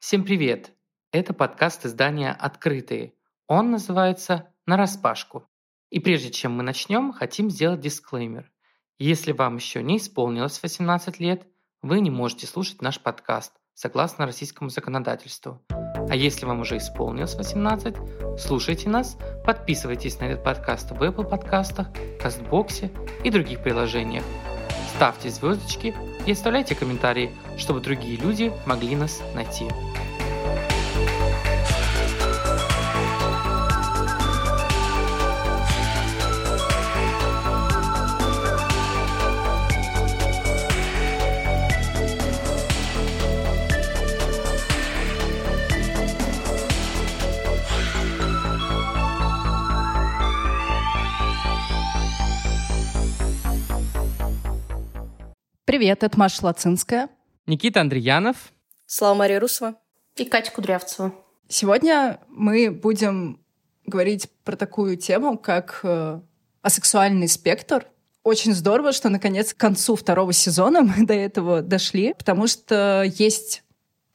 Всем привет! Это подкаст издания «Открытый». Он называется «Нараспашку». И прежде чем мы начнем, хотим сделать дисклеймер. Если вам еще не исполнилось 18 лет, вы не можете слушать наш подкаст согласно российскому законодательству. А если вам уже исполнилось 18, слушайте нас, подписывайтесь на этот подкаст в Apple подкастах, Кастбоксе и других приложениях. Ставьте звездочки и оставляйте комментарии, чтобы другие люди могли нас найти. Привет, это Маша Лацинская, Никита Андриянов, Слава Мария Русова и Катя Кудрявцева. Сегодня мы будем говорить про такую тему, как асексуальный спектр. Очень здорово, что наконец к концу второго сезона мы до этого дошли, потому что есть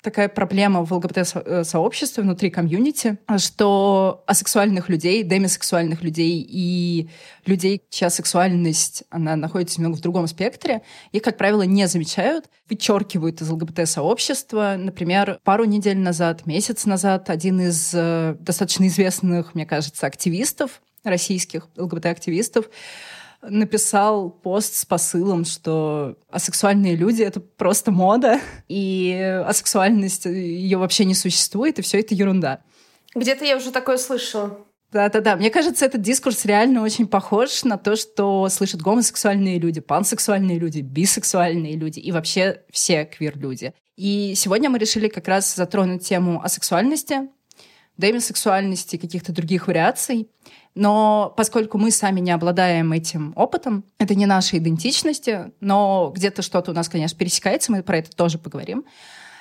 такая проблема в ЛГБТ-сообществе, внутри комьюнити, что асексуальных людей, демисексуальных людей и людей, чья сексуальность, она находится немного в другом спектре, их, как правило, не замечают, вычеркивают из ЛГБТ-сообщества. Например, пару недель назад, месяц назад один из достаточно известных, мне кажется, активистов, российских ЛГБТ-активистов, написал пост с посылом, что асексуальные люди — это просто мода, и асексуальность, ее вообще не существует, и все это ерунда. Где-то я уже такое слышала. Да-да-да. Мне кажется, этот дискурс реально очень похож на то, что слышат гомосексуальные люди, пансексуальные люди, бисексуальные люди и вообще все квир-люди. И сегодня мы решили как раз затронуть тему асексуальности, демисексуальности, каких-то других вариаций. Но поскольку мы сами не обладаем этим опытом, это не наши идентичности, но где-то что-то у нас, конечно, пересекается, мы про это тоже поговорим.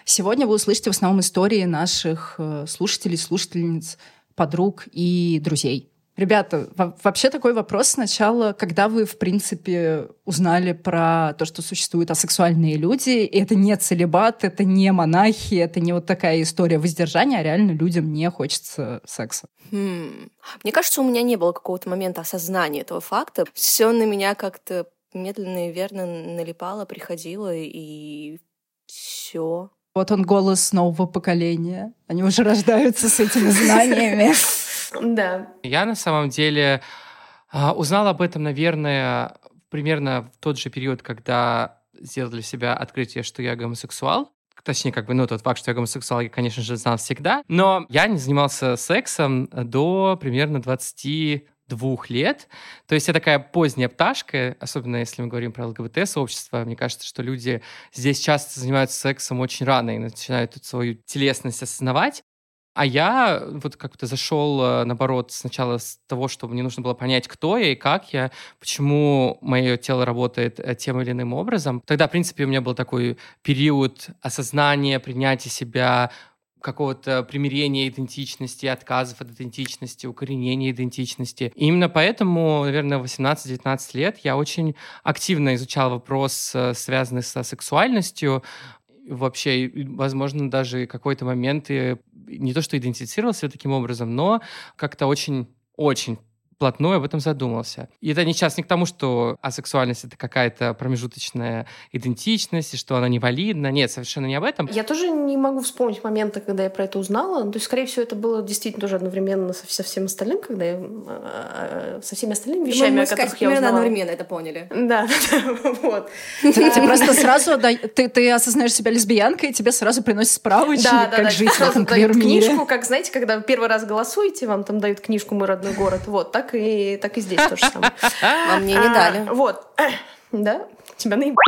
Сегодня вы услышите в основном истории наших слушателей, слушательниц, подруг и друзей. Ребята, вообще такой вопрос сначала, когда вы, в принципе, узнали про то, что существуют асексуальные люди, и это не целибат, это не монахи, это не вот такая история воздержания, а реально людям не хочется секса? Мне кажется, у меня не было какого-то момента осознания этого факта. Все на меня как-то медленно и верно налипало, приходило, и все. Вот он, голос нового поколения. Они уже рождаются с этими знаниями. Да. Я на самом деле узнала об этом, наверное, примерно в тот же период, когда сделал для себя открытие, что я гомосексуал. Точнее, тот факт, что я гомосексуал, я, конечно же, знал всегда. Но я не занимался сексом до примерно 22 лет. То есть я такая поздняя пташка, особенно если мы говорим про ЛГБТ-сообщество. Мне кажется, что люди здесь часто занимаются сексом очень рано и начинают свою телесность осознавать. А я вот как-то зашел, наоборот, сначала с того, что мне нужно было понять, кто я и как я, почему мое тело работает тем или иным образом. Тогда, в принципе, у меня был такой период осознания, принятия себя, какого-то примирения идентичности, отказов от идентичности, укоренения идентичности. И именно поэтому, наверное, в 18-19 лет я очень активно изучал вопрос, связанный со сексуальностью. Вообще, возможно, даже какой-то момент и не то что идентифицировал себя таким образом, но как-то очень-очень вплотную об этом задумался. И это не сейчас не к тому, что асексуальность — это какая-то промежуточная идентичность, и что она невалидна. Нет, совершенно не об этом. Я тоже не могу вспомнить момента, когда я про это узнала. То есть, скорее всего, это было действительно тоже одновременно со всем остальным, когда я... со всеми остальными вещами, о которых я узнала. Мы, примерно одновременно это поняли. Да, вот. Ты просто сразу... Ты осознаешь себя лесбиянкой, и тебе сразу приносят справочник, как жить в этом квир-мире. Книжку, как, знаете, когда первый раз голосуете, вам там дают книжку «Мой родной город». Вот, так и здесь то же самое. А мне не дали. Вот. Да? Тебя наебали.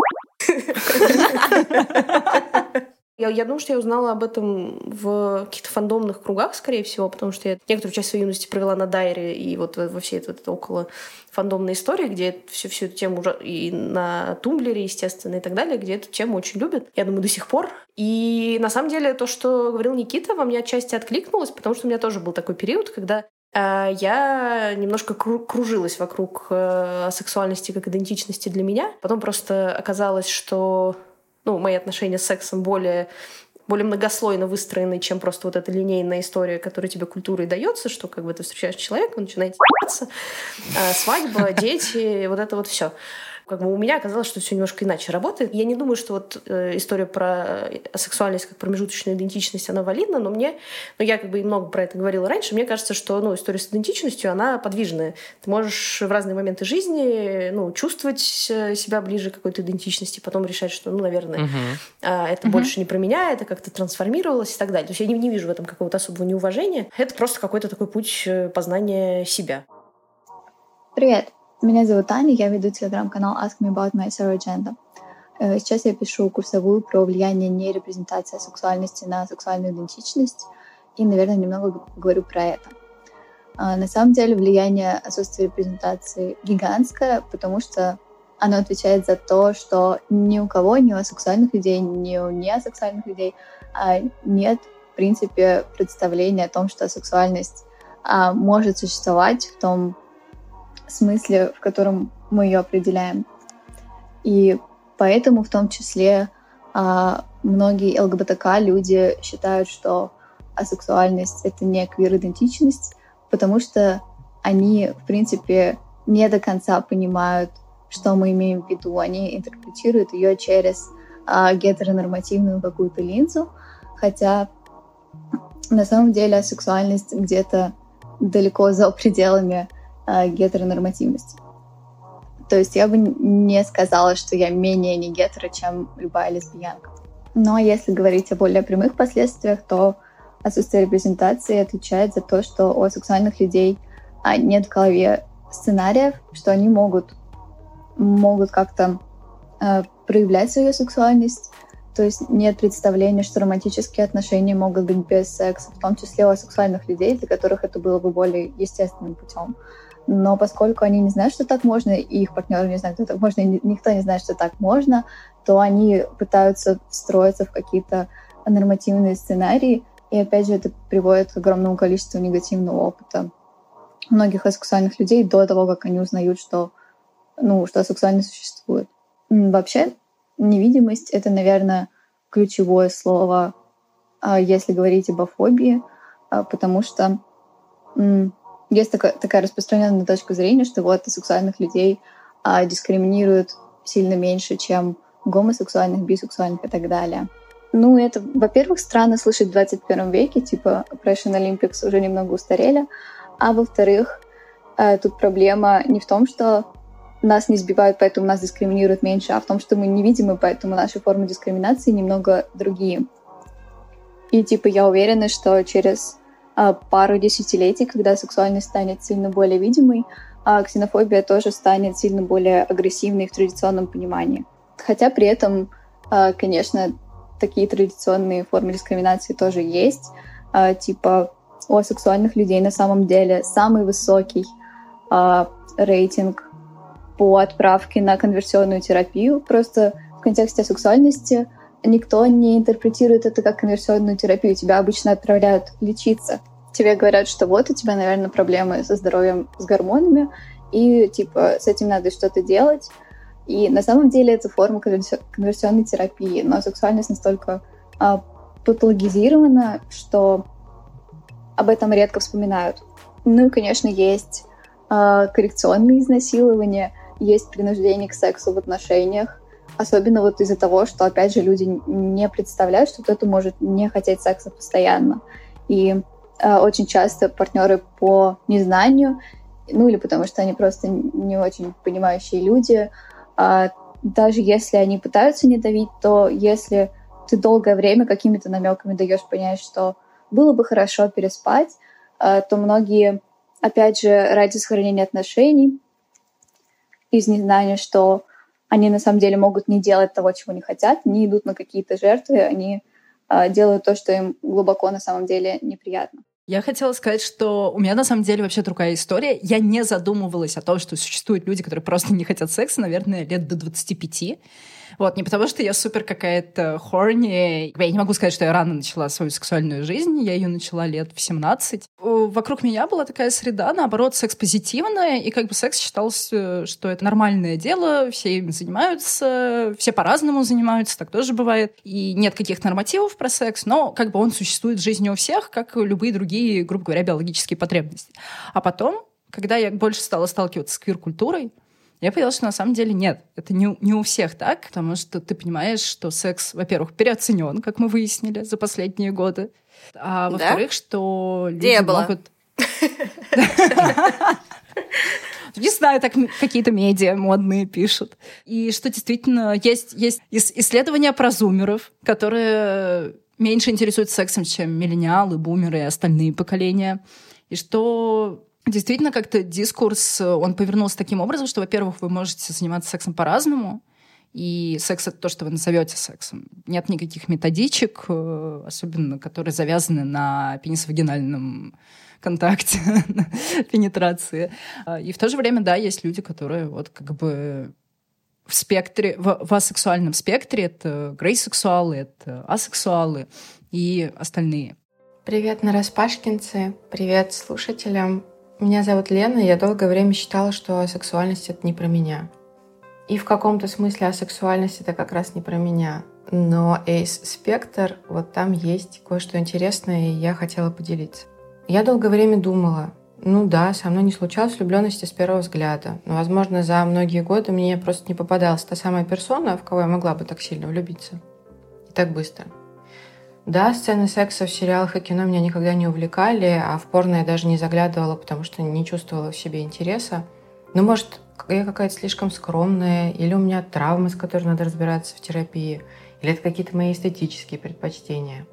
Я думаю, что я узнала об этом в каких-то фандомных кругах, скорее всего, потому что я некоторую часть своей юности провела на дайре и вот во всей этой около фандомной истории, где всю эту тему и на Тумблере, естественно, и так далее, где эту тему очень любят. Я думаю, до сих пор. И на самом деле то, что говорил Никита, во мне отчасти откликнулось, потому что у меня тоже был такой период, когда я немножко кружилась вокруг сексуальности как идентичности для меня. Потом просто оказалось, что мои отношения с сексом более более многослойно выстроенный, чем просто вот эта линейная история, которая тебе культурой дается, что как бы ты встречаешь человека, начинаете ебаться, свадьба, дети, вот это вот все. Как бы у меня оказалось, что все немножко иначе работает. Я не думаю, что вот история про асексуальность как промежуточную идентичность, она валидна, но мне, ну я как бы и много про это говорила раньше, мне кажется, что ну, история с идентичностью, она подвижная. Ты можешь в разные моменты жизни ну, чувствовать себя ближе к какой-то идентичности, потом решать, что, ну, наверное, это больше не про меня, это как-то трансформировалось и так далее. То есть я не вижу в этом какого-то особого неуважения. Это просто какой-то такой путь познания себя. Привет. Меня зовут Аня, я веду телеграм-канал Ask Me About My Asexual Agenda. Сейчас я пишу курсовую про влияние нерепрезентации сексуальности на сексуальную идентичность и, наверное, немного говорю про это. На самом деле влияние отсутствия репрезентации гигантское, потому что оно отвечает за то, что ни у кого, ни у асексуальных людей, ни у неасексуальных людей нет, в принципе, представления о том, что сексуальность может существовать в том смысле, в котором мы ее определяем. И поэтому в том числе многие ЛГБТК люди считают, что асексуальность — это не квир-идентичность, потому что они, в принципе, не до конца понимают, что мы имеем в виду. Они интерпретируют ее через гетеронормативную какую-то линзу, хотя на самом деле асексуальность где-то далеко за пределами гетеронормативности. То есть я бы не сказала, что я менее не гетеро, чем любая лесбиянка. Но если говорить о более прямых последствиях, то отсутствие репрезентации отвечает за то, что у асексуальных людей нет в голове сценариев, что они могут как-то проявлять свою сексуальность. То есть нет представления, что романтические отношения могут быть без секса, в том числе у асексуальных людей, для которых это было бы более естественным путем. Но поскольку они не знают, что так можно, и их партнеры не знают, что так можно, и никто не знает, что так можно, то они пытаются встроиться в какие-то нормативные сценарии. И опять же, это приводит к огромному количеству негативного опыта многих асексуальных людей до того, как они узнают, что асексуальность существует. Вообще, невидимость — это, наверное, ключевое слово, если говорить об афобии, потому что есть такая распространенная точка зрения, что вот асексуальных людей дискриминируют сильно меньше, чем гомосексуальных, бисексуальных и так далее. Ну, это, во-первых, странно слышать в 21 веке, типа Russian Olympics уже немного устарели, а во-вторых, тут проблема не в том, что нас не сбивают, поэтому нас дискриминируют меньше, а в том, что мы невидимы, поэтому наши формы дискриминации немного другие. И типа я уверена, что через пару десятилетий, когда сексуальность станет сильно более видимой, ксенофобия тоже станет сильно более агрессивной в традиционном понимании. Хотя при этом, конечно, такие традиционные формы дискриминации тоже есть. Типа у асексуальных людей на самом деле самый высокий рейтинг по отправке на конверсионную терапию. Просто в контексте сексуальности никто не интерпретирует это как конверсионную терапию. Тебя обычно отправляют лечиться. Тебе говорят, что вот у тебя, наверное, проблемы со здоровьем, с гормонами, и типа с этим надо что-то делать. И на самом деле это форма конверсионной терапии, но сексуальность настолько патологизирована, что об этом редко вспоминают. Ну и, конечно, есть коррекционные изнасилования, есть принуждение к сексу в отношениях, особенно вот из-за того, что, опять же, люди не представляют, что кто-то может не хотеть секса постоянно. И очень часто партнеры по незнанию, ну или потому что они просто не очень понимающие люди, даже если они пытаются не давить, то если ты долгое время какими-то намеками даешь понять, что было бы хорошо переспать, то многие, опять же, ради сохранения отношений, из незнания, что они на самом деле могут не делать того, чего не хотят, не идут на какие-то жертвы, они делают то, что им глубоко на самом деле неприятно. Я хотела сказать, что у меня на самом деле вообще другая история. Я не задумывалась о том, что существуют люди, которые просто не хотят секса, наверное, лет до 25. Вот, не потому что я супер какая-то хорни. Я не могу сказать, что я рано начала свою сексуальную жизнь. Я ее начала лет в 17. вокруг меня была такая среда, наоборот, секс-позитивная, и как бы секс считался, что это нормальное дело, все им занимаются, все по-разному занимаются, так тоже бывает. И нет каких-то нормативов про секс, но как бы он существует в жизни у всех, как любые другие, грубо говоря, биологические потребности. А потом, когда я больше стала сталкиваться с квир-культурой, я поняла, что на самом деле нет, это не у всех так, потому что ты понимаешь, что секс, во-первых, переоценен, как мы выяснили за последние годы, а во-вторых, что люди могут... Не знаю, так какие-то медиа модные пишут. И что действительно есть исследования про зумеров, которые меньше интересуются сексом, чем миллениалы, бумеры и остальные поколения. И что действительно как-то дискурс, он повернулся таким образом, что, во-первых, вы можете заниматься сексом по-разному, и секс — это то, что вы назовете сексом. Нет никаких методичек, особенно которые завязаны на пенисовагинальном контакте, пенетрации. И в то же время, да, есть люди, которые вот как бы в спектре, в асексуальном спектре. Это грейсексуалы, это асексуалы и остальные. Привет, нараспашкинцы, привет слушателям. Меня зовут Лена, и я долгое время считала, что асексуальность — это не про меня. И в каком-то смысле асексуальность — это как раз не про меня. Но Эйс Спектр, вот там есть кое-что интересное, и я хотела поделиться. Я долгое время думала, ну да, со мной не случалось влюбленности с первого взгляда, но, возможно, за многие годы мне просто не попадалась та самая персона, в кого я могла бы так сильно влюбиться. И так быстро. Да, сцены секса в сериалах и кино меня никогда не увлекали, а в порно я даже не заглядывала, потому что не чувствовала в себе интереса. Ну, может, я какая-то слишком скромная, или у меня травмы, с которыми надо разбираться в терапии, или это какие-то мои эстетические предпочтения.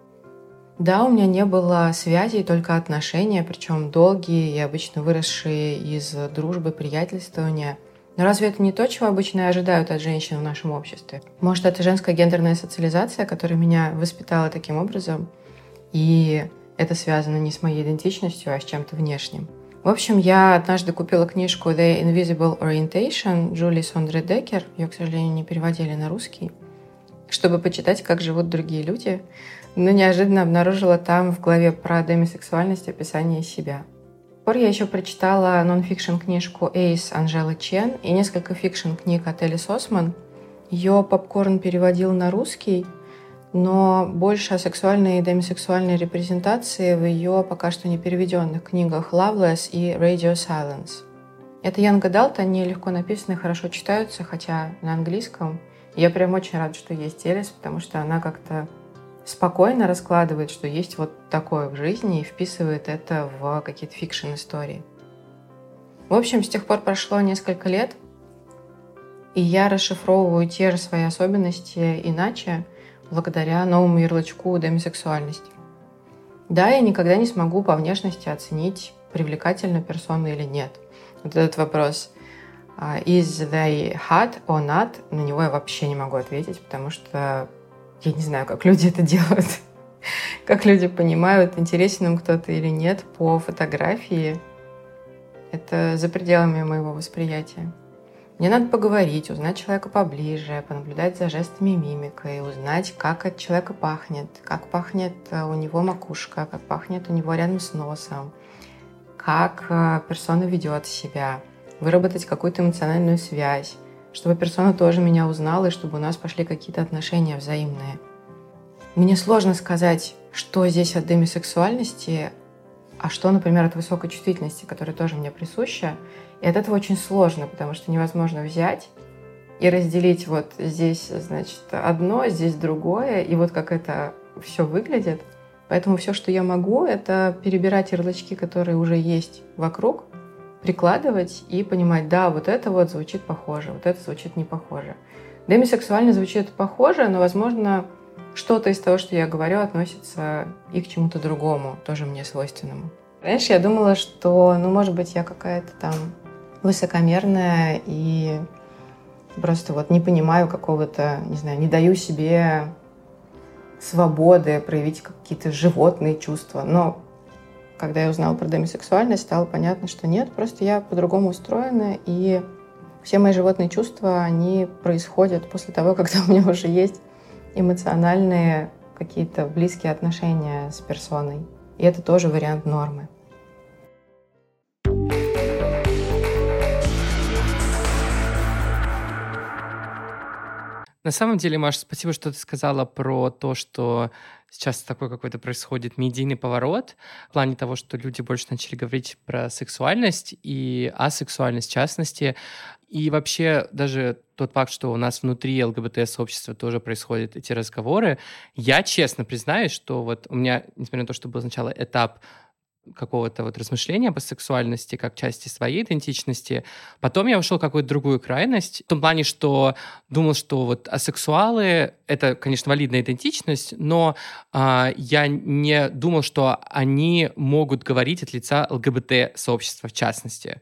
Да, у меня не было связей, только отношения, причем долгие и обычно выросшие из дружбы, приятельствования. Но разве это не то, чего обычно ожидают от женщин в нашем обществе? Может, это женская гендерная социализация, которая меня воспитала таким образом, и это связано не с моей идентичностью, а с чем-то внешним. В общем, я однажды купила книжку «The Invisible Orientation» Джули Сондре Деккер, ее, к сожалению, не переводили на русский, чтобы почитать, как живут другие люди, но неожиданно обнаружила там в главе про демисексуальность описание себя. С тех пор я еще прочитала нон-фикшн-книжку «Эйс» Анжелы Чен и несколько фикшн-книг от Элис Осман. Ее «Попкорн» переводил на русский, но больше о сексуальной и демисексуальной репрезентации в ее пока что не переведенных книгах «Loveless» и «Radio Silence». Это Янга Далт, они легко написаны, хорошо читаются, хотя на английском. Я прям очень рада, что есть Элис, потому что она как-то спокойно раскладывает, что есть вот такое в жизни, и вписывает это в какие-то фикшн-истории. В общем, с тех пор прошло несколько лет, и я расшифровываю те же свои особенности иначе, благодаря новому ярлычку демисексуальности. Да, я никогда не смогу по внешности оценить, привлекательна персона или нет. Вот этот вопрос «Is they hot or not?» на него я вообще не могу ответить, потому что я не знаю, как люди это делают, как люди понимают, интересен им кто-то или нет по фотографии. Это за пределами моего восприятия. Мне надо поговорить, узнать человека поближе, понаблюдать за жестами, мимикой, узнать, как от человека пахнет, как пахнет у него макушка, как пахнет у него рядом с носом, как персона ведет себя, выработать какую-то эмоциональную связь, чтобы персона тоже меня узнала, и чтобы у нас пошли какие-то отношения взаимные. Мне сложно сказать, что здесь от демисексуальности, а что, например, от высокой чувствительности, которая тоже мне присуща. И от этого очень сложно, потому что невозможно взять и разделить вот здесь, значит, одно, здесь другое, и вот как это все выглядит. Поэтому все, что я могу, это перебирать ярлычки, которые уже есть вокруг, прикладывать и понимать, да, вот это вот звучит похоже, вот это звучит не похоже. Демисексуально звучит похоже, но, возможно, что-то из того, что я говорю, относится и к чему-то другому, тоже мне свойственному. Раньше я думала, что, ну, может быть, я какая-то там высокомерная и просто вот не понимаю какого-то, не знаю, не даю себе свободы проявить какие-то животные чувства, но когда я узнала про демисексуальность, стало понятно, что нет, просто я по-другому устроена, и все мои животные чувства, они происходят после того, когда у меня уже есть эмоциональные какие-то близкие отношения с персоной. И это тоже вариант нормы. На самом деле, Маша, спасибо, что ты сказала про то, что сейчас такой какой-то происходит медийный поворот в плане того, что люди больше начали говорить про сексуальность и асексуальность в частности. И вообще даже тот факт, что у нас внутри ЛГБТ-сообщества тоже происходят эти разговоры. Я честно признаюсь, что вот у меня, несмотря на то, что был сначала этап какого-то вот размышления об сексуальности как части своей идентичности. Потом я ушел в какую-то другую крайность. В том плане, что думал, что вот асексуалы — это, конечно, валидная идентичность, но я не думал, что они могут говорить от лица ЛГБТ-сообщества в частности.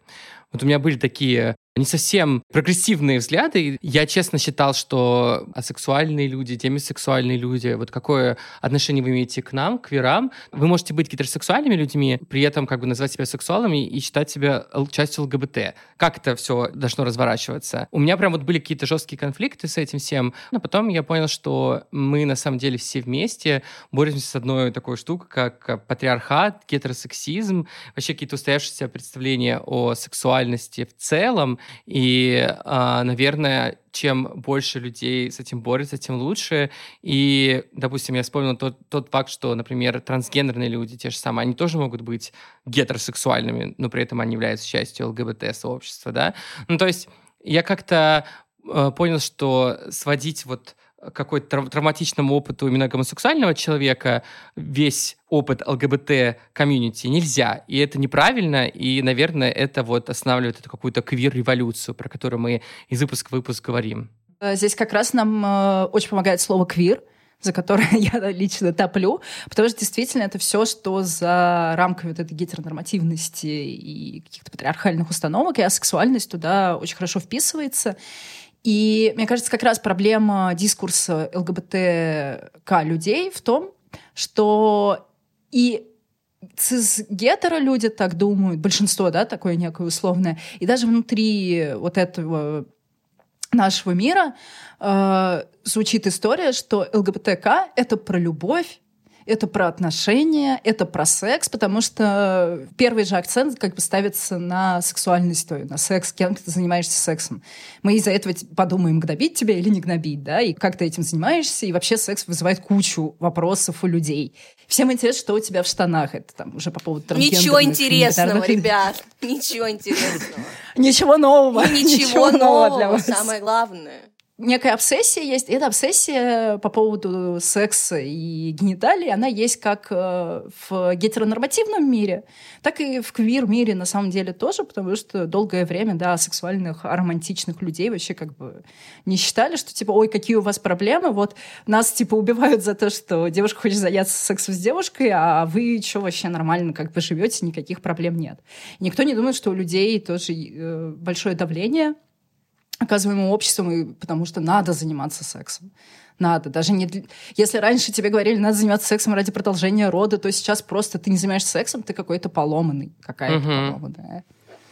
Вот у меня были такие не совсем прогрессивные взгляды. Я честно считал, что асексуальные люди, демисексуальные люди, вот какое отношение вы имеете к нам, к квирам. Вы можете быть гетеросексуальными людьми, при этом как бы называть себя сексуалами и считать себя частью ЛГБТ. Как это все должно разворачиваться? У меня прям вот были какие-то жесткие конфликты с этим всем. Но потом я понял, что мы на самом деле все вместе боремся с одной такой штукой, как патриархат, гетеросексизм, вообще какие-то устоявшиеся представления о сексуальности в целом, и, наверное, чем больше людей с этим борется, тем лучше. И, допустим, я вспомнил тот факт, что, например, трансгендерные люди, те же самые, они тоже могут быть гетеросексуальными, но при этом они являются частью ЛГБТ-сообщества, да? Ну, то есть я как-то понял, что сводить вот какой-то травматичному опыту именно гомосексуального человека весь опыт ЛГБТ-комьюнити нельзя. И это неправильно, и, наверное, это вот останавливает эту какую-то квир-революцию, про которую мы из выпуска в выпуск говорим. Здесь как раз нам очень помогает слово «квир», за которое я лично топлю, потому что действительно это все, что за рамками вот этой гетеронормативности и каких-то патриархальных установок, и асексуальность туда очень хорошо вписывается. И, мне кажется, как раз проблема дискурса ЛГБТК людей в том, что и цисгетеро-люди так думают, большинство, да, такое некое условное, и даже внутри вот этого нашего мира звучит история, что ЛГБТК — это про любовь, это про отношения, это про секс, потому что первый же акцент как бы ставится на сексуальность, то есть на секс, кем ты занимаешься сексом. Мы из-за этого подумаем, гнобить тебя или не гнобить, да, и как ты этим занимаешься, и вообще секс вызывает кучу вопросов у людей. Всем интересно, что у тебя в штанах, это там уже по поводу трансгендерных. Ничего интересного, ребят, ничего интересного. Ничего нового. Ничего нового для вас. Самое главное. Некая обсессия есть, и эта обсессия по поводу секса и гениталий, она есть как в гетеронормативном мире, так и в квир-мире на самом деле тоже, потому что долгое время, да, сексуальных, аромантичных людей вообще как бы не считали, что типа, ой, какие у вас проблемы, вот нас типа убивают за то, что девушка хочет заняться сексом с девушкой, а вы что, вообще нормально как бы живете, никаких проблем нет. И никто не думает, что у людей тоже большое давление, оказываемым обществом, и потому что надо заниматься сексом. Надо. Даже не для... Если раньше тебе говорили, надо заниматься сексом ради продолжения рода, то сейчас просто ты не занимаешься сексом, ты какой-то поломанный, какая-то поломанная.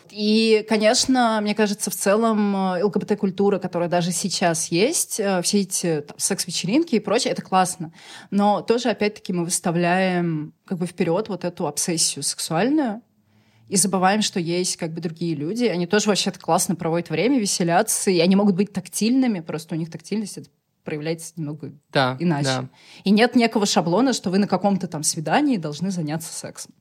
И, конечно, мне кажется, в целом ЛГБТ-культура, которая даже сейчас есть, все эти там, секс-вечеринки и прочее, это классно. Но тоже, опять-таки, мы выставляем как бы вперед вот эту обсессию сексуальную, и забываем, что есть как бы другие люди. Они тоже вообще-то классно проводят время, веселятся, и они могут быть тактильными, просто у них тактильность это проявляется немного иначе. Да. И нет некого шаблона, что вы на каком-то там свидании должны заняться сексом.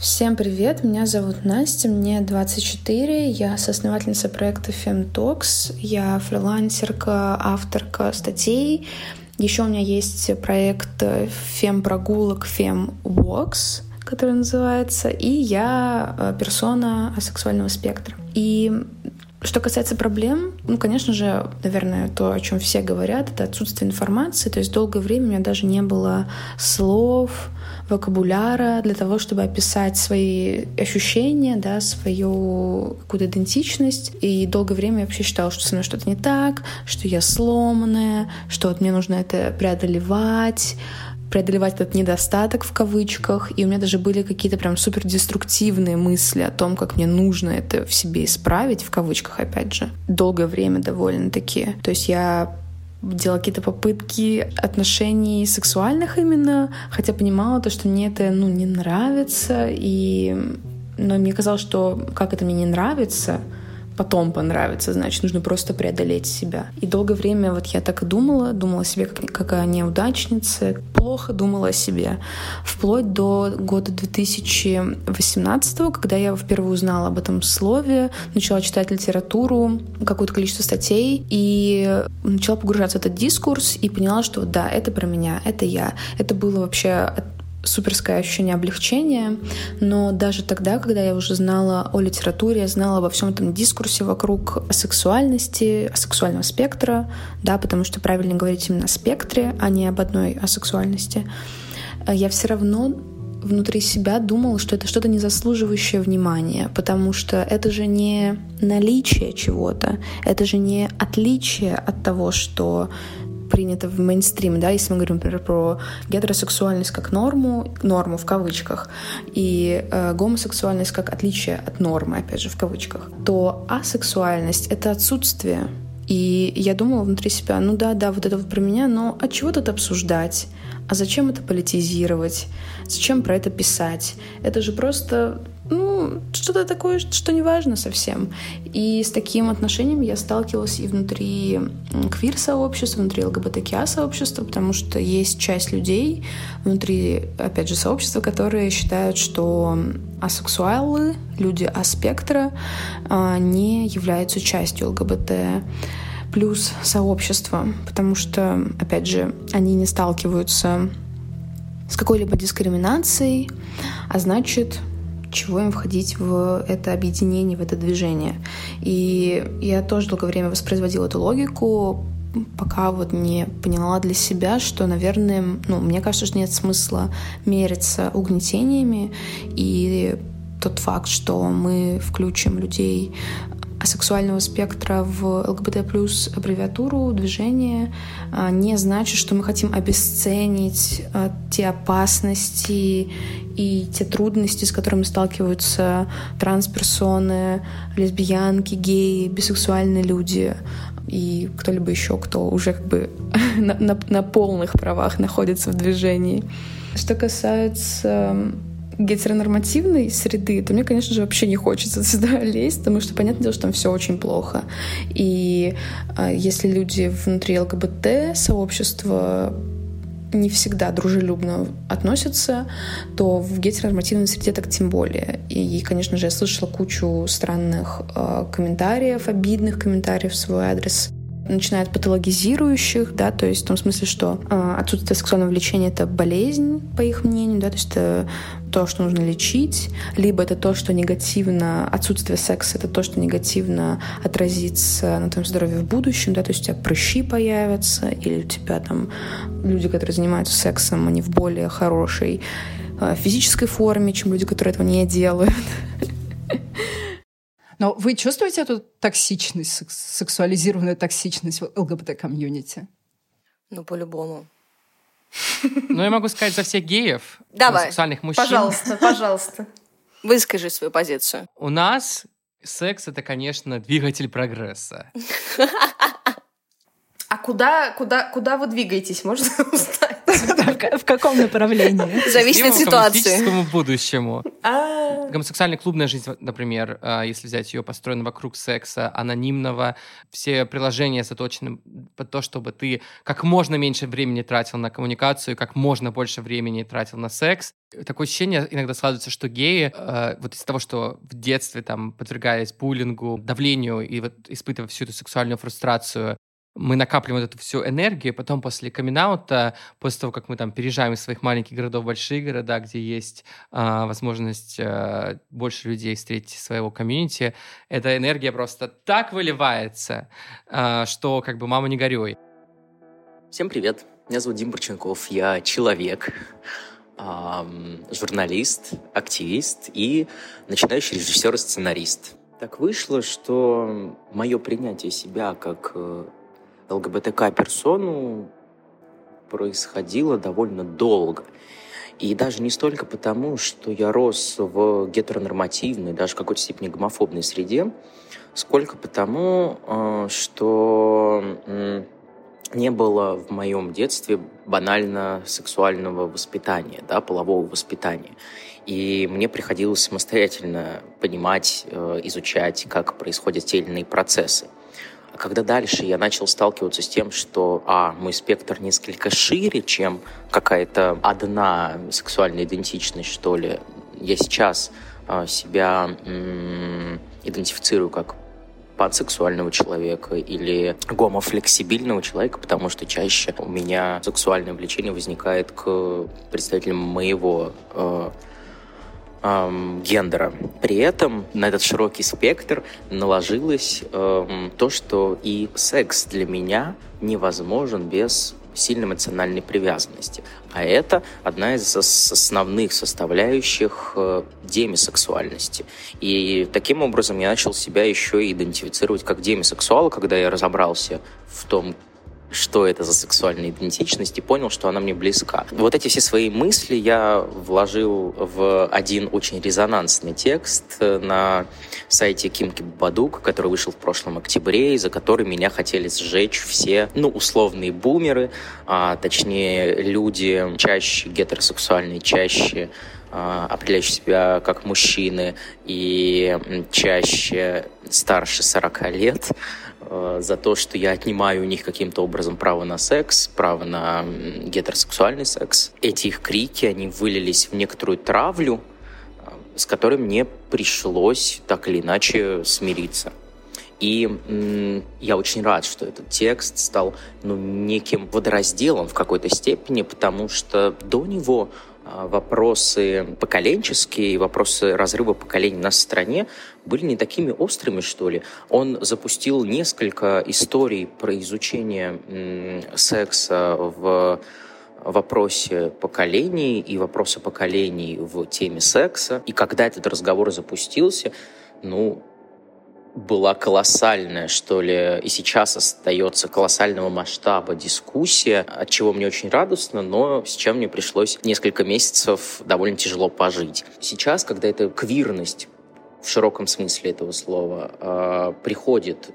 Всем привет, меня зовут Настя, мне 24, я соосновательница проекта FemTalks, я фрилансерка, авторка статей. Еще у меня есть проект фем-прогулок, фем-вокс, который называется, и я персона асексуального спектра. И что касается проблем, ну, конечно же, наверное, то, о чем все говорят, это отсутствие информации, то есть долгое время у меня даже не было слов, вокабуляра для того, чтобы описать свои ощущения, да, свою какую-то идентичность. И долгое время я вообще считала, что со мной что-то не так, что я сломанная, что вот мне нужно это преодолевать этот недостаток в кавычках, и у меня даже были какие-то прям супердеструктивные мысли о том, как мне нужно это в себе исправить, в кавычках, опять же, долгое время довольно-таки. То есть я делала какие-то попытки отношений сексуальных именно, хотя понимала то, что мне это, ну, не нравится, но мне казалось, что как это мне не нравится, потом понравится, значит, нужно просто преодолеть себя. И долгое время вот я так и думала о себе как о неудачнице, плохо думала о себе. Вплоть до года 2018, когда я впервые узнала об этом слове, начала читать литературу, какое-то количество статей, и начала погружаться в этот дискурс, и поняла, что да, это про меня, это я. Это было вообще суперское ощущение облегчения, но даже тогда, когда я уже знала о литературе, я знала обо всем этом дискурсе вокруг асексуальности, асексуального спектра, да, потому что правильно говорить именно о спектре, а не об одной асексуальности, я все равно внутри себя думала, что это что-то незаслуживающее внимания, потому что это же не наличие чего-то, это же не отличие от того, что принято в мейнстриме, да, если мы говорим, например, про гетеросексуальность как норму в кавычках, и гомосексуальность как отличие от нормы, опять же, в кавычках, то асексуальность — это отсутствие. И я думала внутри себя, ну да, вот это вот про меня, но а чего тут обсуждать? А зачем это политизировать? Зачем про это писать? Это же просто, что-то такое, что не важно совсем. И с таким отношением я сталкивалась и внутри квир-сообщества, внутри ЛГБТК-сообщества, потому что есть часть людей внутри, опять же, сообщества, которые считают, что асексуалы, люди аспектра, не являются частью ЛГБТ плюс сообщества, потому что, опять же, они не сталкиваются с какой-либо дискриминацией, а значит, чего им входить в это объединение, в это движение. И я тоже долгое время воспроизводила эту логику, пока вот не поняла для себя, что, наверное, мне кажется, что нет смысла мериться угнетениями, и тот факт, что мы включим людей асексуального спектра в ЛГБТ плюс аббревиатуру, движение, не значит, что мы хотим обесценить те опасности и те трудности, с которыми сталкиваются трансперсоны, лесбиянки, геи, бисексуальные люди и кто-либо еще, кто уже как бы на полных правах находится в движении. Что касается гетеронормативной среды, то мне, конечно же, вообще не хочется сюда лезть, потому что, понятное дело, что там все очень плохо. И если люди внутри ЛГБТ-сообщества не всегда дружелюбно относятся, то в гетеронормативной среде так тем более. И, конечно же, я слышала кучу странных комментариев, обидных комментариев в свой адрес, начиная от патологизирующих, да, то есть в том смысле, что отсутствие сексуального влечения — это болезнь, по их мнению, да, то есть это то, что нужно лечить, либо это то, что негативно, отсутствие секса — это то, что негативно отразится на твоем здоровье в будущем, да, то есть у тебя прыщи появятся, или у тебя там люди, которые занимаются сексом, они в более хорошей физической форме, чем люди, которые этого не делают. Но вы чувствуете эту токсичность, сексуализированную токсичность в ЛГБТ-комьюнити? По-любому. Я могу сказать за всех геев, сексуальных мужчин. Пожалуйста. Выскажи свою позицию. У нас секс — это, конечно, двигатель прогресса. А куда вы двигаетесь? Можно узнать? В каком направлении? Зависит от ситуации. К коммунистическому будущему. Гомосексуальная клубная жизнь, например, если взять ее, построена вокруг секса, анонимного. Все приложения заточены под то, чтобы ты как можно меньше времени тратил на коммуникацию, как можно больше времени тратил на секс. Такое ощущение иногда складывается, что геи, вот из-за того, что в детстве, подвергаясь буллингу, давлению и вот испытывая всю эту сексуальную фрустрацию, мы накапливаем эту всю энергию, потом после камин-аута, после того, как мы переезжаем из своих маленьких городов в большие города, где есть возможность больше людей встретить своего комьюнити, эта энергия просто так выливается, что мама не горюй. Всем привет, меня зовут Дима Барченков, я человек, журналист, активист и начинающий режиссер и сценарист. Так вышло, что мое принятие себя как ЛГБТК-персону происходило довольно долго. И даже не столько потому, что я рос в гетеронормативной, даже в какой-то степени гомофобной среде, сколько потому, что не было в моем детстве банально сексуального воспитания, да, полового воспитания. И мне приходилось самостоятельно понимать, изучать, как происходят те или иные процессы. А когда дальше я начал сталкиваться с тем, что мой спектр несколько шире, чем какая-то одна сексуальная идентичность, что ли, я сейчас себя идентифицирую как пансексуального человека или гомофлексибильного человека, потому что чаще у меня сексуальное влечение возникает к представителям моего гендера. При этом на этот широкий спектр наложилось то, что и секс для меня невозможен без сильной эмоциональной привязанности. А это одна из основных составляющих демисексуальности. И таким образом я начал себя еще и идентифицировать как демисексуал, когда я разобрался в том, что это за сексуальная идентичность, и понял, что она мне близка. Вот эти все свои мысли я вложил в один очень резонансный текст на сайте Кимки Бадук, который вышел в прошлом октябре, и за который меня хотели сжечь все, условные бумеры, точнее, люди чаще гетеросексуальные, чаще определяющие себя как мужчины и чаще старше 40 лет, за то, что я отнимаю у них каким-то образом право на секс, право на гетеросексуальный секс. Эти их крики, они вылились в некоторую травлю, с которой мне пришлось так или иначе смириться. И я очень рад, что этот текст стал неким водоразделом в какой-то степени, потому что до него вопросы поколенческие, вопросы разрыва поколений в нашей стране были не такими острыми, что ли. Он запустил несколько историй про изучение секса в вопросе поколений и вопросы поколений в теме секса. И когда этот разговор запустился, была колоссальная, что ли, и сейчас остается колоссального масштаба дискуссия, от чего мне очень радостно, но с чем мне пришлось несколько месяцев довольно тяжело пожить. Сейчас, когда эта квирность в широком смысле этого слова приходит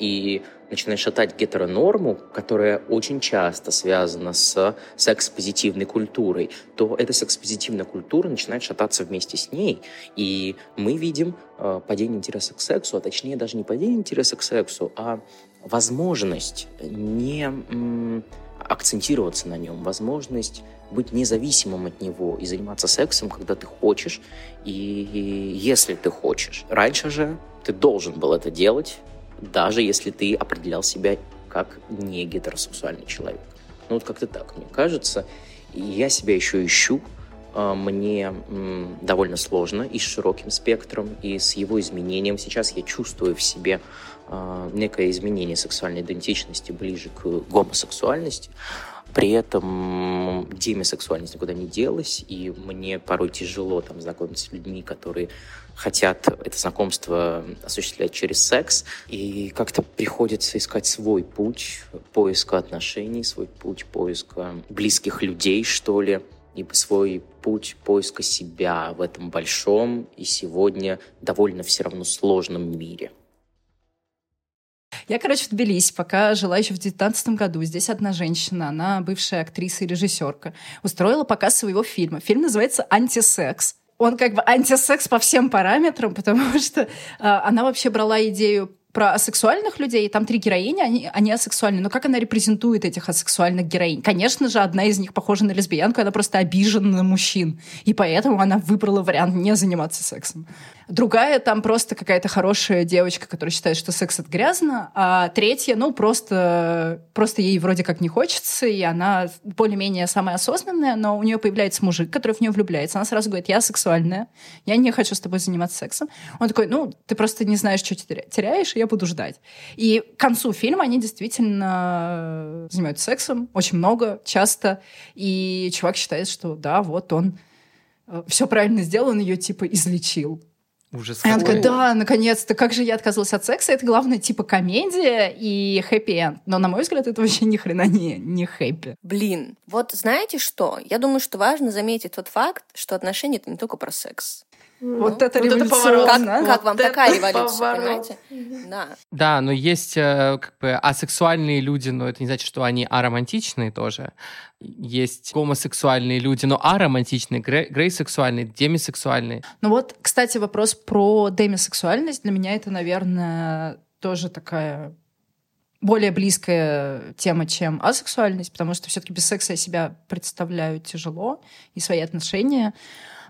и начинает шатать гетеронорму, которая очень часто связана с секс-позитивной культурой, то эта секс-позитивная культура начинает шататься вместе с ней. И мы видим падение интереса к сексу, а точнее даже не падение интереса к сексу, а возможность не акцентироваться на нем, возможность быть независимым от него и заниматься сексом, когда ты хочешь и если ты хочешь. Раньше же ты должен был это делать, даже если ты определял себя как не гетеросексуальный человек. Вот как-то так, мне кажется. И я себя еще ищу. Мне довольно сложно и с широким спектром, и с его изменением. Сейчас я чувствую в себе некое изменение сексуальной идентичности ближе к гомосексуальности. При этом демисексуальность никуда не делась, и мне порой тяжело там знакомиться с людьми, которые хотят это знакомство осуществлять через секс. И как-то приходится искать свой путь поиска отношений, свой путь поиска близких людей, что ли, и свой путь поиска себя в этом большом и сегодня довольно все равно сложном мире. Я, в Тбилиси пока жила еще в 2019 году. Здесь одна женщина, она бывшая актриса и режиссерка, устроила показ своего фильма. Фильм называется «Антисекс». Он антисекс по всем параметрам, потому что она вообще брала идею про асексуальных людей, там 3 героини, они асексуальные, но как она репрезентует этих асексуальных героинь? Конечно же, одна из них похожа на лесбиянку, она просто обижена на мужчин, и поэтому она выбрала вариант не заниматься сексом. Другая там просто какая-то хорошая девочка, которая считает, что секс — это грязно, а третья, просто ей вроде как не хочется, и она более-менее самая осознанная, но у нее появляется мужик, который в нее влюбляется, она сразу говорит: я асексуальная, я не хочу с тобой заниматься сексом. Он такой: ты просто не знаешь, что теряешь, я буду ждать. И к концу фильма они действительно занимаются сексом очень много, часто. И чувак считает, что да, вот он все правильно сделал, он ее излечил. Ужас. И он такой: да, наконец-то, как же я отказалась от секса? Это главное комедия и хэппи-энд. Но, на мой взгляд, это вообще ни хрена не хэппи. Блин, вот знаете что? Я думаю, что важно заметить тот факт, что отношения — это не только про секс. Вот это революционно. Как вам такая революция, понимаете? Да, но есть как бы асексуальные люди, но это не значит, что они аромантичные тоже. Есть гомосексуальные люди, но аромантичные, грейсексуальные, демисексуальные. Ну вот, кстати, вопрос про демисексуальность. Для меня это, наверное, тоже такая более близкая тема, чем асексуальность, потому что все-таки без секса я себя представляю тяжело и свои отношения.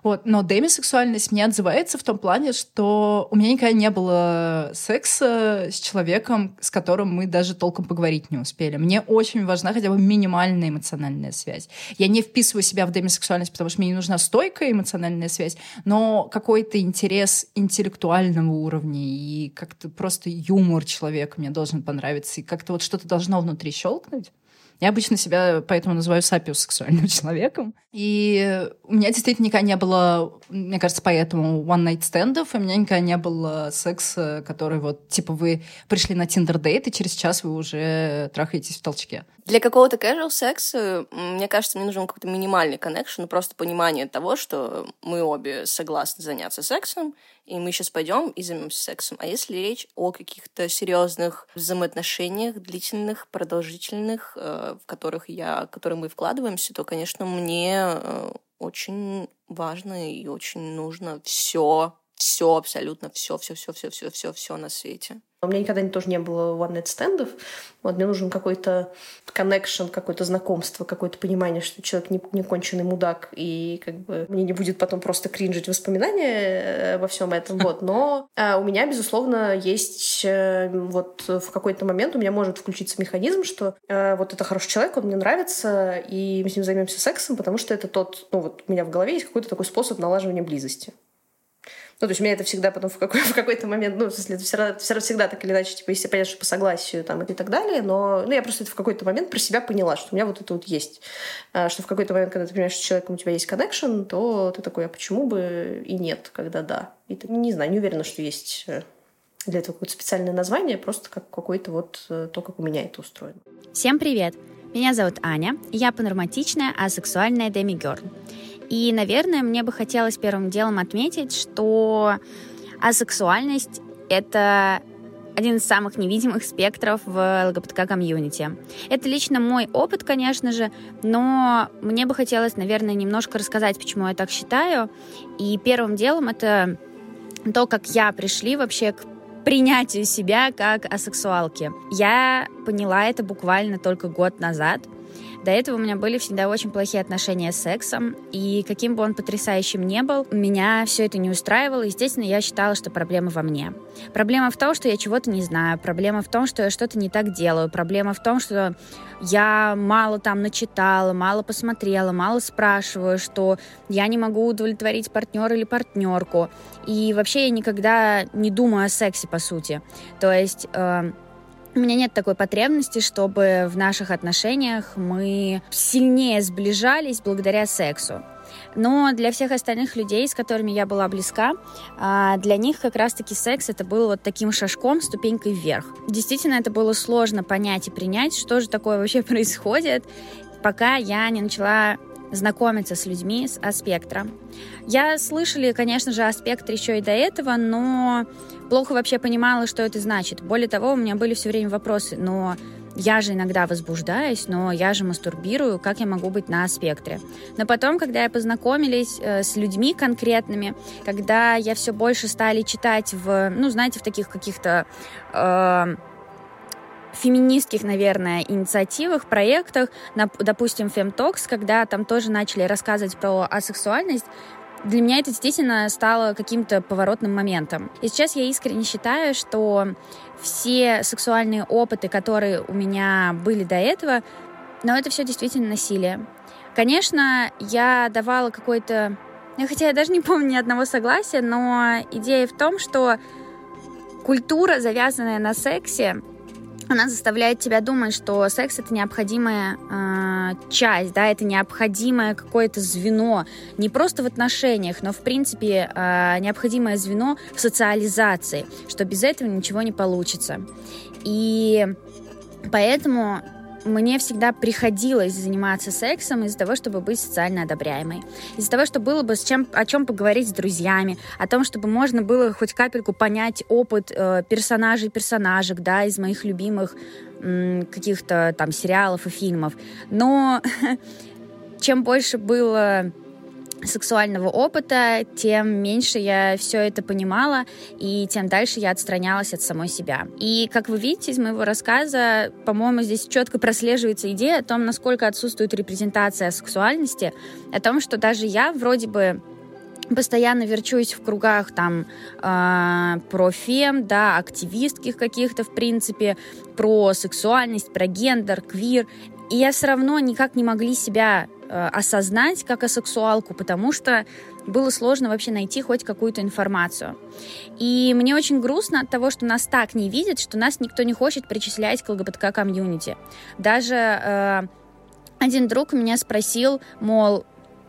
Вот. Но демисексуальность мне отзывается в том плане, что у меня никогда не было секса с человеком, с которым мы даже толком поговорить не успели. Мне очень важна хотя бы минимальная эмоциональная связь. Я не вписываю себя в демисексуальность, потому что мне не нужна стойкая эмоциональная связь, но какой-то интерес интеллектуального уровня и как-то просто юмор человека мне должен понравиться, и как-то вот что-то должно внутри щелкнуть. Я обычно себя поэтому называю сапиосексуальным человеком. И у меня действительно никогда не было, мне кажется, поэтому one-night-стендов, и у меня никогда не было секса, который вот, типа, вы пришли на Tinder-дейт, и через час вы уже трахаетесь в толчке. Для какого-то casual секса, мне кажется, мне нужен какой-то минимальный коннекшн, просто понимание того, что мы обе согласны заняться сексом, и мы сейчас пойдем и займемся сексом. А если речь о каких-то серьезных взаимоотношениях, длительных, продолжительных, в которых которые мы вкладываемся, то, конечно, мне очень важно и очень нужно все, абсолютно все на свете. У меня никогда тоже не было one-night-стендов. Вот, мне нужен какой-то коннекшн, какое-то знакомство, какое-то понимание, что человек не конченый мудак, и как бы мне не будет потом просто кринжить воспоминания обо всем этом. Вот. Но у меня, безусловно, есть вот в какой-то момент у меня может включиться механизм, что вот это хороший человек, он мне нравится, и мы с ним займемся сексом, потому что это тот, ну вот у меня в голове есть какой-то такой способ налаживания близости. Ну, то есть у меня это всегда потом в какой-то момент, ну, в смысле, это всегда так или иначе, типа, если понятно, что по согласию там и так далее, но я просто это в какой-то момент про себя поняла, что у меня вот это вот есть. Что в какой-то момент, когда ты понимаешь, что с человеком у тебя есть коннекшн, то ты такой, а почему бы и нет, когда да. И ты, не знаю, не уверена, что есть для этого какое-то специальное название, просто как какое-то вот то, как у меня это устроено. Всем привет! Меня зовут Аня, я панорматичная, асексуальная демигерн. И, наверное, мне бы хотелось первым делом отметить, что асексуальность — это один из самых невидимых спектров в ЛГБТК-комьюнити. Это лично мой опыт, конечно же, но мне бы хотелось, наверное, немножко рассказать, почему я так считаю. И первым делом это то, как я пришла вообще к принятию себя как асексуалки. Я поняла это буквально только год назад. До этого у меня были всегда очень плохие отношения с сексом, и каким бы он потрясающим ни был, меня все это не устраивало, и, естественно, я считала, что проблема во мне. Проблема в том, что я чего-то не знаю, проблема в том, что я что-то не так делаю, проблема в том, что я мало там начитала, мало посмотрела, мало спрашиваю, что я не могу удовлетворить партнера или партнерку, и вообще я никогда не думаю о сексе, по сути. То есть у меня нет такой потребности, чтобы в наших отношениях мы сильнее сближались благодаря сексу. Но для всех остальных людей, с которыми я была близка, для них как раз-таки секс это был вот таким шажком, ступенькой вверх. Действительно, это было сложно понять и принять, что же такое вообще происходит, пока я не начала знакомиться с людьми с аспектром. Я слышала, конечно же, аспектр еще и до этого, но плохо вообще понимала, что это значит. Более того, у меня были все время вопросы, но я же иногда возбуждаюсь, но я же мастурбирую, как я могу быть на аспектре? Но потом, когда я познакомилась с людьми конкретными, когда я все больше стала читать в, в таких каких-то феминистских, наверное, инициативах, проектах, допустим, FemTalks, когда там тоже начали рассказывать про асексуальность, для меня это действительно стало каким-то поворотным моментом. И сейчас я искренне считаю, что все сексуальные опыты, которые у меня были до этого, это все действительно насилие. Конечно, я давала какой-то... Хотя я даже не помню ни одного согласия, но идея в том, что культура, завязанная на сексе, она заставляет тебя думать, что секс — это необходимая часть, да, это необходимое какое-то звено, не просто в отношениях, но, в принципе, необходимое звено в социализации, что без этого ничего не получится. И поэтому мне всегда приходилось заниматься сексом из-за того, чтобы быть социально одобряемой. Из-за того, что было бы о чем поговорить с друзьями, о том, чтобы можно было хоть капельку понять опыт персонажек, да, из моих любимых каких-то там сериалов и фильмов. Но чем больше было сексуального опыта, тем меньше я все это понимала, и тем дальше я отстранялась от самой себя. И, как вы видите из моего рассказа, по-моему, здесь четко прослеживается идея о том, насколько отсутствует репрезентация сексуальности, о том, что даже я вроде бы постоянно верчусь в кругах там профем, да, активистских каких-то, в принципе, про сексуальность, про гендер, квир, и я все равно никак не могла себя осознать как асексуалку, потому что было сложно вообще найти хоть какую-то информацию. И мне очень грустно от того, что нас так не видят, что нас никто не хочет причислять к ЛГБТК-комьюнити. Даже один друг меня спросил, мол,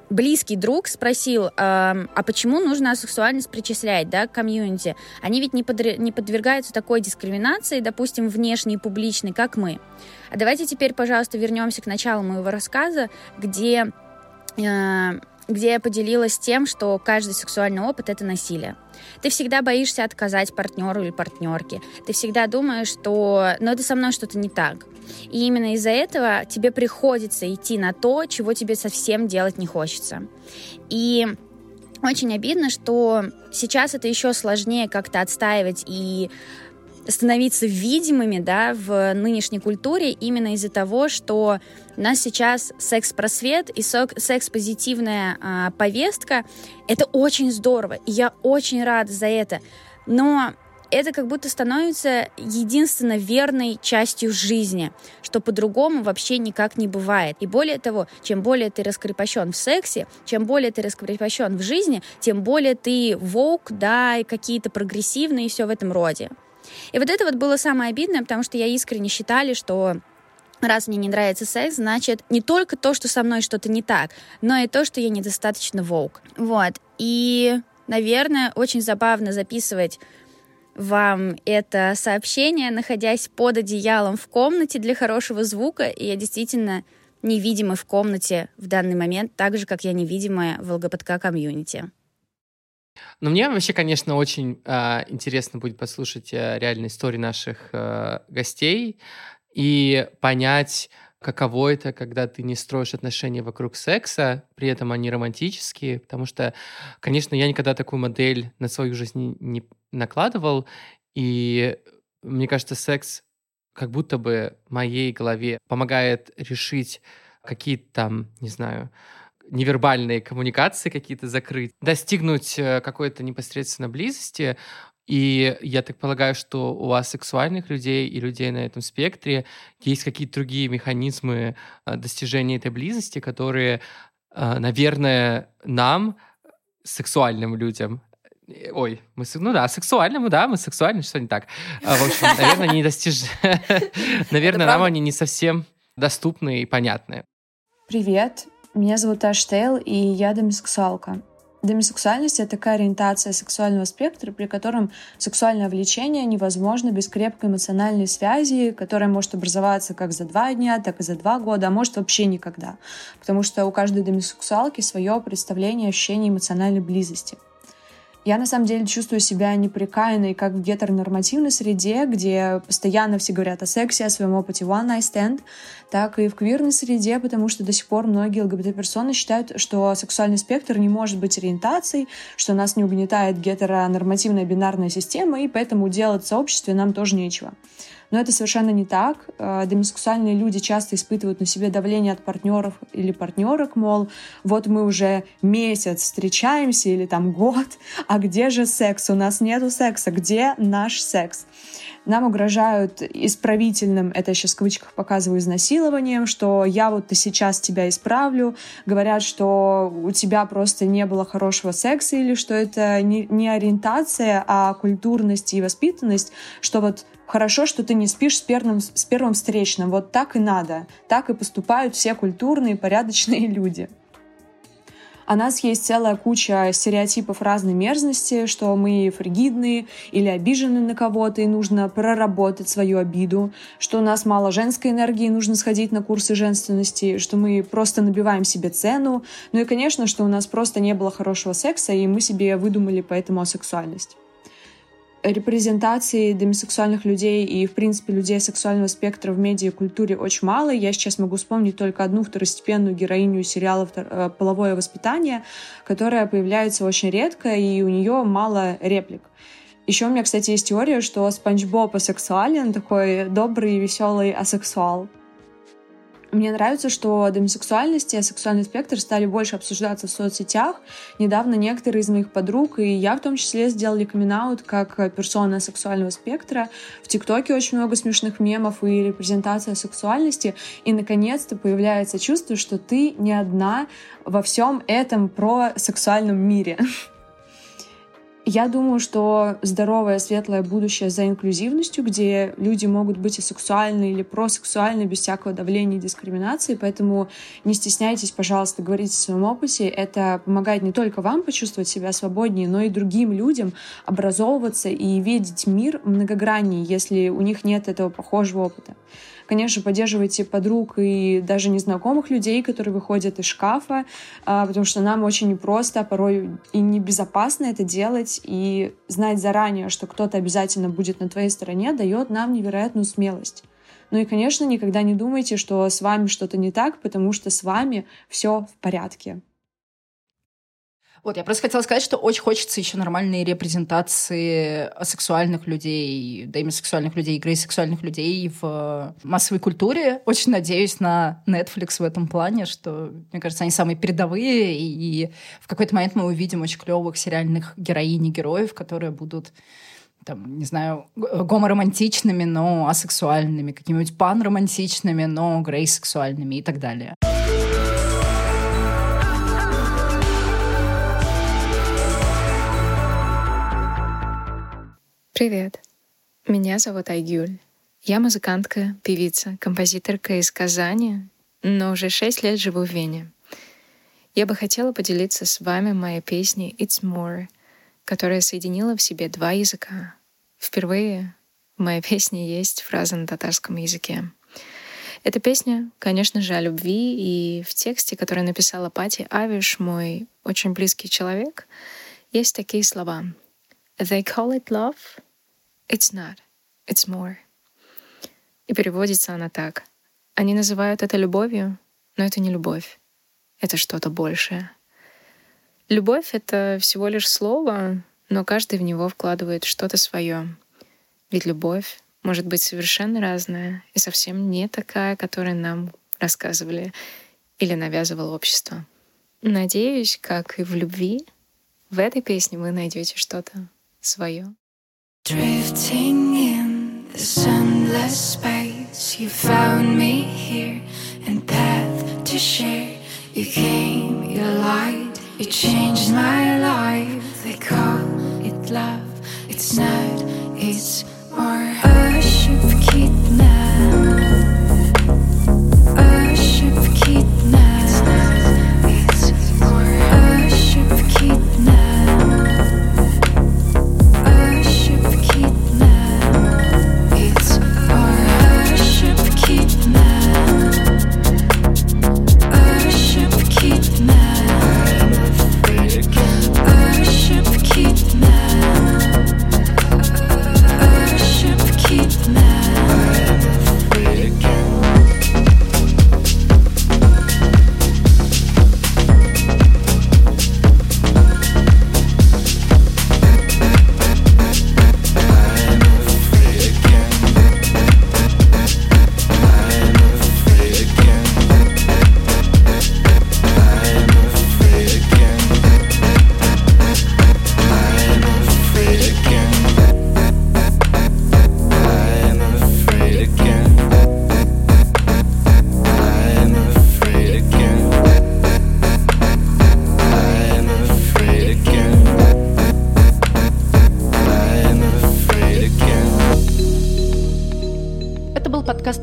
близкий друг спросил, а почему нужно асексуальность причислять, да, к комьюнити? Они ведь не подвергаются такой дискриминации, допустим, внешней и публичной, как мы. А давайте теперь, пожалуйста, вернемся к началу моего рассказа, где я поделилась тем, что каждый сексуальный опыт — это насилие. Ты всегда боишься отказать партнеру или партнерке. Ты всегда думаешь, что «ну, это со мной что-то не так». И именно из-за этого тебе приходится идти на то, чего тебе совсем делать не хочется. И очень обидно, что сейчас это еще сложнее как-то отстаивать и становиться видимыми, да, в нынешней культуре именно из-за того, что у нас сейчас секс-просвет и секс-позитивная повестка. Это очень здорово, и я очень рада за это. Но это как будто становится единственно верной частью жизни, что по-другому вообще никак не бывает. И более того, чем более ты раскрепощен в сексе, чем более ты раскрепощен в жизни, тем более ты woke, да, и какие-то прогрессивные, и все в этом роде. И вот это вот было самое обидное, потому что я искренне считала, что раз мне не нравится секс, значит, не только то, что со мной что-то не так, но и то, что я недостаточно woke. Вот. И, наверное, очень забавно записывать вам это сообщение, находясь под одеялом в комнате для хорошего звука, и я действительно невидима в комнате в данный момент, так же, как я невидимая в ЛГБТК-комьюнити. Но мне вообще, конечно, очень интересно будет послушать реальные истории наших гостей и понять, каково это, когда ты не строишь отношения вокруг секса, при этом они романтические, потому что, конечно, я никогда такую модель на свою жизнь не накладывал, и мне кажется, секс как будто бы в моей голове помогает решить какие-то там, не знаю, невербальные коммуникации какие-то закрыть, достигнуть какой-то непосредственно близости. И я так полагаю, что у асексуальных людей и людей на этом спектре есть какие-то другие механизмы достижения этой близости, которые, наверное, нам, сексуальным людям, ой, мы, ну да, сексуальному, да, мы сексуальны, что не так. В общем, наверное, они достижены. Наверное, нам они не совсем доступны и понятны. Привет. Меня зовут Аш Тейл, и я демисексуалка. Демисексуальность — это такая ориентация сексуального спектра, при котором сексуальное влечение невозможно без крепкой эмоциональной связи, которая может образоваться как за 2 дня, так и за 2 года, а может вообще никогда. Потому что у каждой демисексуалки свое представление, ощущение эмоциональной близости. Я на самом деле чувствую себя неприкаянной, как в гетеронормативной среде, где постоянно все говорят о сексе, о своем опыте one night stand, так и в квирной среде, потому что до сих пор многие ЛГБТ-персоны считают, что сексуальный спектр не может быть ориентацией, что нас не угнетает гетеронормативная бинарная система, и поэтому делать в сообществе нам тоже нечего. Но это совершенно не так. Демисексуальные люди часто испытывают на себе давление от партнеров или партнерок, мол, вот мы уже месяц встречаемся или там год, а где же секс? У нас нету секса. Где наш секс? Нам угрожают исправительным, это я сейчас в кавычках показываю, изнасилованием, что я вот сейчас тебя исправлю. Говорят, что у тебя просто не было хорошего секса или что это не ориентация, а культурность и воспитанность, что вот хорошо, что ты не спишь с первым встречным. Вот так и надо. Так и поступают все культурные, порядочные люди. о нас есть целая куча стереотипов разной мерзности, что мы фригидные или обижены на кого-то, и нужно проработать свою обиду, что у нас мало женской энергии, нужно сходить на курсы женственности, что мы просто набиваем себе цену, ну и, конечно, что у нас просто не было хорошего секса, и мы себе выдумали поэтому асексуальность. Репрезентации демисексуальных людей и, в принципе, людей сексуального спектра в медиа и культуре очень мало. Я сейчас могу вспомнить только одну второстепенную героиню сериала «Половое воспитание», которая появляется очень редко, и у нее мало реплик. Еще у меня, кстати, есть теория, что Спанчбоб асексуален, такой добрый и веселый асексуал. Мне нравится, что демисексуальность и асексуальный спектр стали больше обсуждаться в соцсетях. Недавно некоторые из моих подруг, и я в том числе, сделали камин-аут как персона асексуального спектра. В ТикТоке очень много смешных мемов и репрезентации асексуальности. И, наконец-то, появляется чувство, что ты не одна во всем этом просексуальном мире. Я думаю, что здоровое, светлое будущее за инклюзивностью, где люди могут быть асексуальны или просексуальны без всякого давления и дискриминации, поэтому не стесняйтесь, пожалуйста, говорить о своем опыте. Это помогает не только вам почувствовать себя свободнее, но и другим людям образовываться и видеть мир многограннее, если у них нет этого похожего опыта. Конечно, поддерживайте подруг и даже незнакомых людей, которые выходят из шкафа, потому что нам очень непросто, а порой и небезопасно это делать. И знать заранее, что кто-то обязательно будет на твоей стороне, дает нам невероятную смелость. Ну и, конечно, никогда не думайте, что с вами что-то не так, потому что с вами все в порядке. Вот, я просто хотела сказать, что очень хочется еще нормальной репрезентации асексуальных людей, демисексуальных людей, грейсексуальных людей в массовой культуре. Очень надеюсь на Netflix в этом плане, что, мне кажется, они самые передовые, и в какой-то момент мы увидим очень клевых сериальных героинь и героев, которые будут, там, не знаю, гоморомантичными, но асексуальными, какими-нибудь панромантичными, но грейсексуальными и так далее. Привет, меня зовут Айгюль. Я музыкантка, певица, композиторка из Казани, но уже 6 лет живу в Вене. Я бы хотела поделиться с вами моей песней «It's More», которая соединила в себе два языка. Впервые в моей песне есть фраза на татарском языке. Эта песня, конечно же, о любви, и в тексте, который написала Пати Авиш, мой очень близкий человек, есть такие слова. They call it love. It's not. It's more. И переводится она так. Они называют это любовью, но это не любовь. Это что-то большее. Любовь — это всего лишь слово, но каждый в него вкладывает что-то свое. Ведь любовь может быть совершенно разная и совсем не такая, которую нам рассказывали или навязывало общество. Надеюсь, как и в любви, в этой песне вы найдете что-то свое. Drifting in the sunless space, you found me here, and path to share. You came, you light, you changed my life. They call it love, it's not, it's more. Ошибки дна.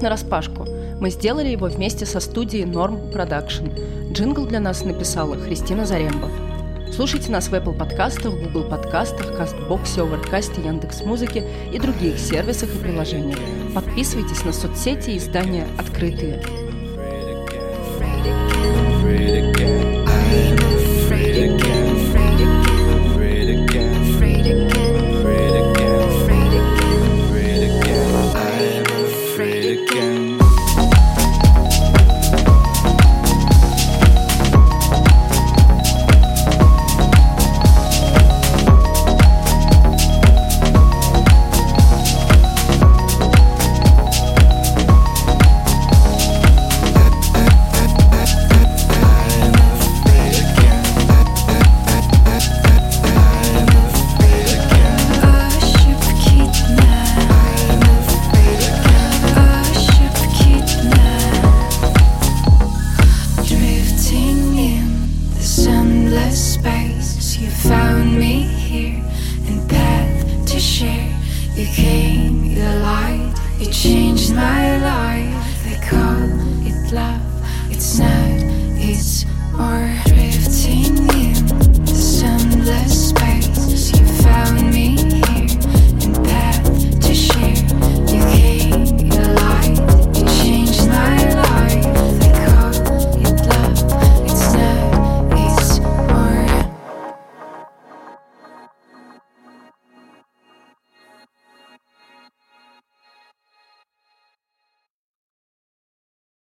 Нараспашку. Мы сделали его вместе со студией Norm Production. Джингл для нас написала Христина Заремба. Слушайте нас в Apple подкастах, Google подкастах, Кастбоксе, Оверкасте, Яндекс.Музыке и других сервисах и приложениях. Подписывайтесь на соцсети и издания «Открытые». It's now.